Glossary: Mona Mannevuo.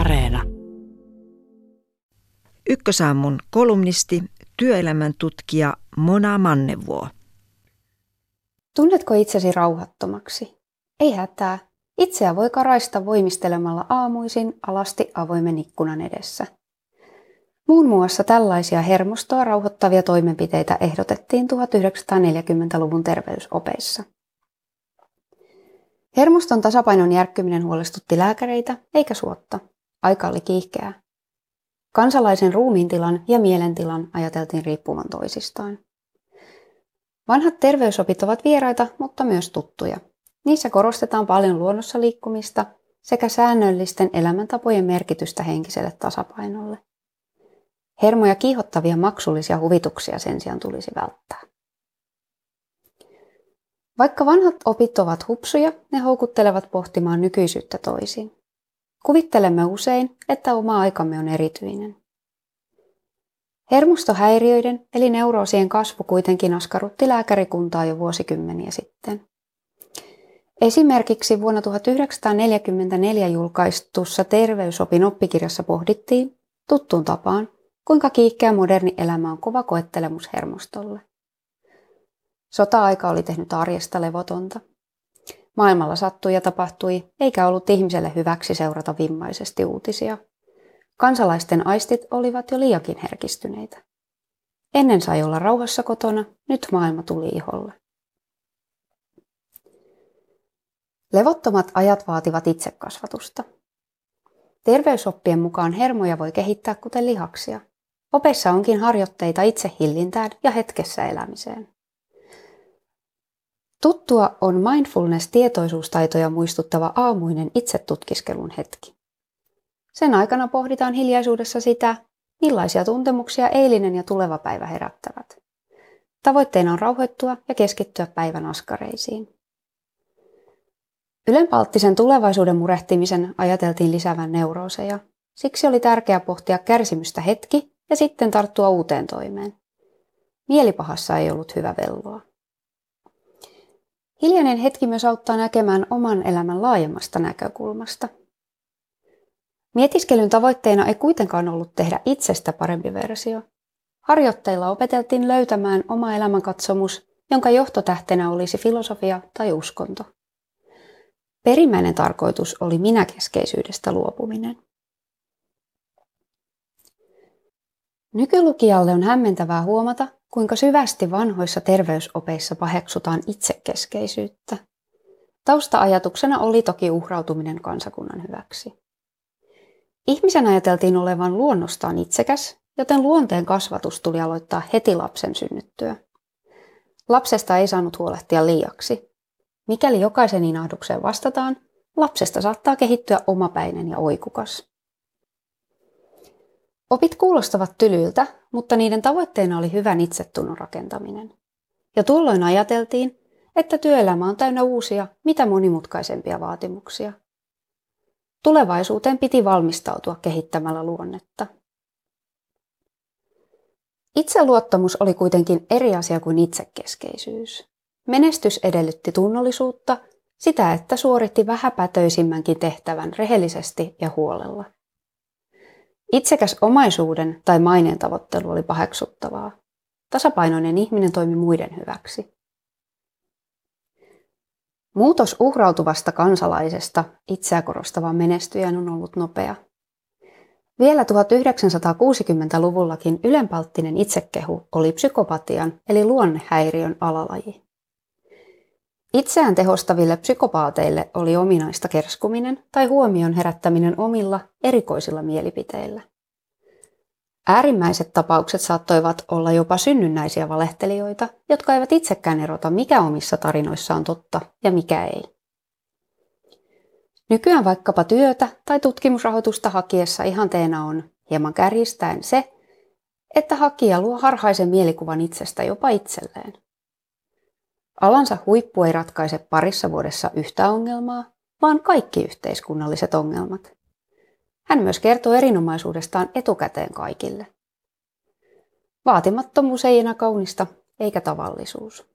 Areena. Ykkösaamun kolumnisti, työelämän tutkija Mona Mannevuo. Tunnetko itsesi rauhattomaksi? Ei hätää. Itseä voi karaista voimistelemalla aamuisin alasti avoimen ikkunan edessä. Muun muassa tällaisia hermostoa rauhoittavia toimenpiteitä ehdotettiin 1940-luvun terveysopeissa. Hermoston tasapainon järkkyminen huolestutti lääkäreitä, eikä suotta. Aika oli kiihkeää. Kansalaisen ruumiintilan ja mielentilan ajateltiin riippuvan toisistaan. Vanhat terveysopit ovat vieraita, mutta myös tuttuja. Niissä korostetaan paljon luonnossa liikkumista sekä säännöllisten elämäntapojen merkitystä henkiselle tasapainolle. Hermoja kiihottavia maksullisia huvituksia sen sijaan tulisi välttää. Vaikka vanhat opit ovat hupsuja, ne houkuttelevat pohtimaan nykyisyyttä toisin. Kuvittelemme usein, että oma aikamme on erityinen. Hermostohäiriöiden eli neuroosien kasvu kuitenkin askarrutti lääkärikuntaa jo vuosikymmeniä sitten. Esimerkiksi vuonna 1944 julkaistussa terveysopin oppikirjassa pohdittiin, tuttuun tapaan, kuinka kiihkeä moderni elämä on kova koettelemus hermostolle. Sota-aika oli tehnyt arjesta levotonta. Maailmalla sattui ja tapahtui, eikä ollut ihmiselle hyväksi seurata vimmaisesti uutisia. Kansalaisten aistit olivat jo liiakin herkistyneitä. Ennen sai olla rauhassa kotona, nyt maailma tuli iholle. Levottomat ajat vaativat itsekasvatusta. Terveysoppien mukaan hermoja voi kehittää kuten lihaksia. Opeissa onkin harjoitteita itsehillintään ja hetkessä elämiseen. Tuttua on mindfulness-tietoisuustaitoja muistuttava aamuinen itsetutkiskelun hetki. Sen aikana pohditaan hiljaisuudessa sitä, millaisia tuntemuksia eilinen ja tuleva päivä herättävät. Tavoitteena on rauhoittua ja keskittyä päivän askareisiin. Ylenpalttisen tulevaisuuden murehtimisen ajateltiin lisäävän neurooseja. Siksi oli tärkeää pohtia kärsimystä hetki ja sitten tarttua uuteen toimeen. Mielipahassa ei ollut hyvä velloa. Hiljainen hetki myös auttaa näkemään oman elämän laajemmasta näkökulmasta. Mietiskelyn tavoitteena ei kuitenkaan ollut tehdä itsestä parempi versio. Harjoitteilla opeteltiin löytämään oma elämänkatsomus, jonka johtotähtenä olisi filosofia tai uskonto. Perimmäinen tarkoitus oli minäkeskeisyydestä luopuminen. Nykylukijalle on hämmentävää huomata, kuinka syvästi vanhoissa terveysopeissa paheksutaan itsekeskeisyyttä. Tausta-ajatuksena oli toki uhrautuminen kansakunnan hyväksi. Ihmisen ajateltiin olevan luonnostaan itsekäs, joten luonteen kasvatus tuli aloittaa heti lapsen synnyttyä. Lapsesta ei saanut huolehtia liiaksi. Mikäli jokaisen inahdukseen vastataan, lapsesta saattaa kehittyä omapäinen ja oikukas. Opit kuulostavat tylyiltä, mutta niiden tavoitteena oli hyvän itsetunnon rakentaminen. Ja tuolloin ajateltiin, että työelämä on täynnä uusia, mitä monimutkaisempia vaatimuksia. Tulevaisuuteen piti valmistautua kehittämällä luonnetta. Itseluottamus oli kuitenkin eri asia kuin itsekeskeisyys. Menestys edellytti tunnollisuutta, sitä että suoritti vähäpätöisimmänkin tehtävän rehellisesti ja huolella. Itsekäs omaisuuden tai maineen tavoittelu oli paheksuttavaa. Tasapainoinen ihminen toimi muiden hyväksi. Muutos uhrautuvasta kansalaisesta itseä korostavaan menestyjään on ollut nopea. Vielä 1960-luvullakin ylenpalttinen itsekehu oli psykopatian eli luonnehäiriön alalaji. Itseään tehostaville psykopaateille oli ominaista kerskuminen tai huomion herättäminen omilla erikoisilla mielipiteillä. Äärimmäiset tapaukset saattoivat olla jopa synnynnäisiä valehtelijoita, jotka eivät itsekään erota, mikä omissa tarinoissaan on totta ja mikä ei. Nykyään vaikkapa työtä tai tutkimusrahoitusta hakiessa ihanteena on, hieman kärjistäen se, että hakija luo harhaisen mielikuvan itsestä jopa itselleen. Alansa huippu ei ratkaise parissa vuodessa yhtä ongelmaa, vaan kaikki yhteiskunnalliset ongelmat. Hän myös kertoo erinomaisuudestaan etukäteen kaikille. Vaatimattomuus ei enää kaunista, eikä tavallisuus.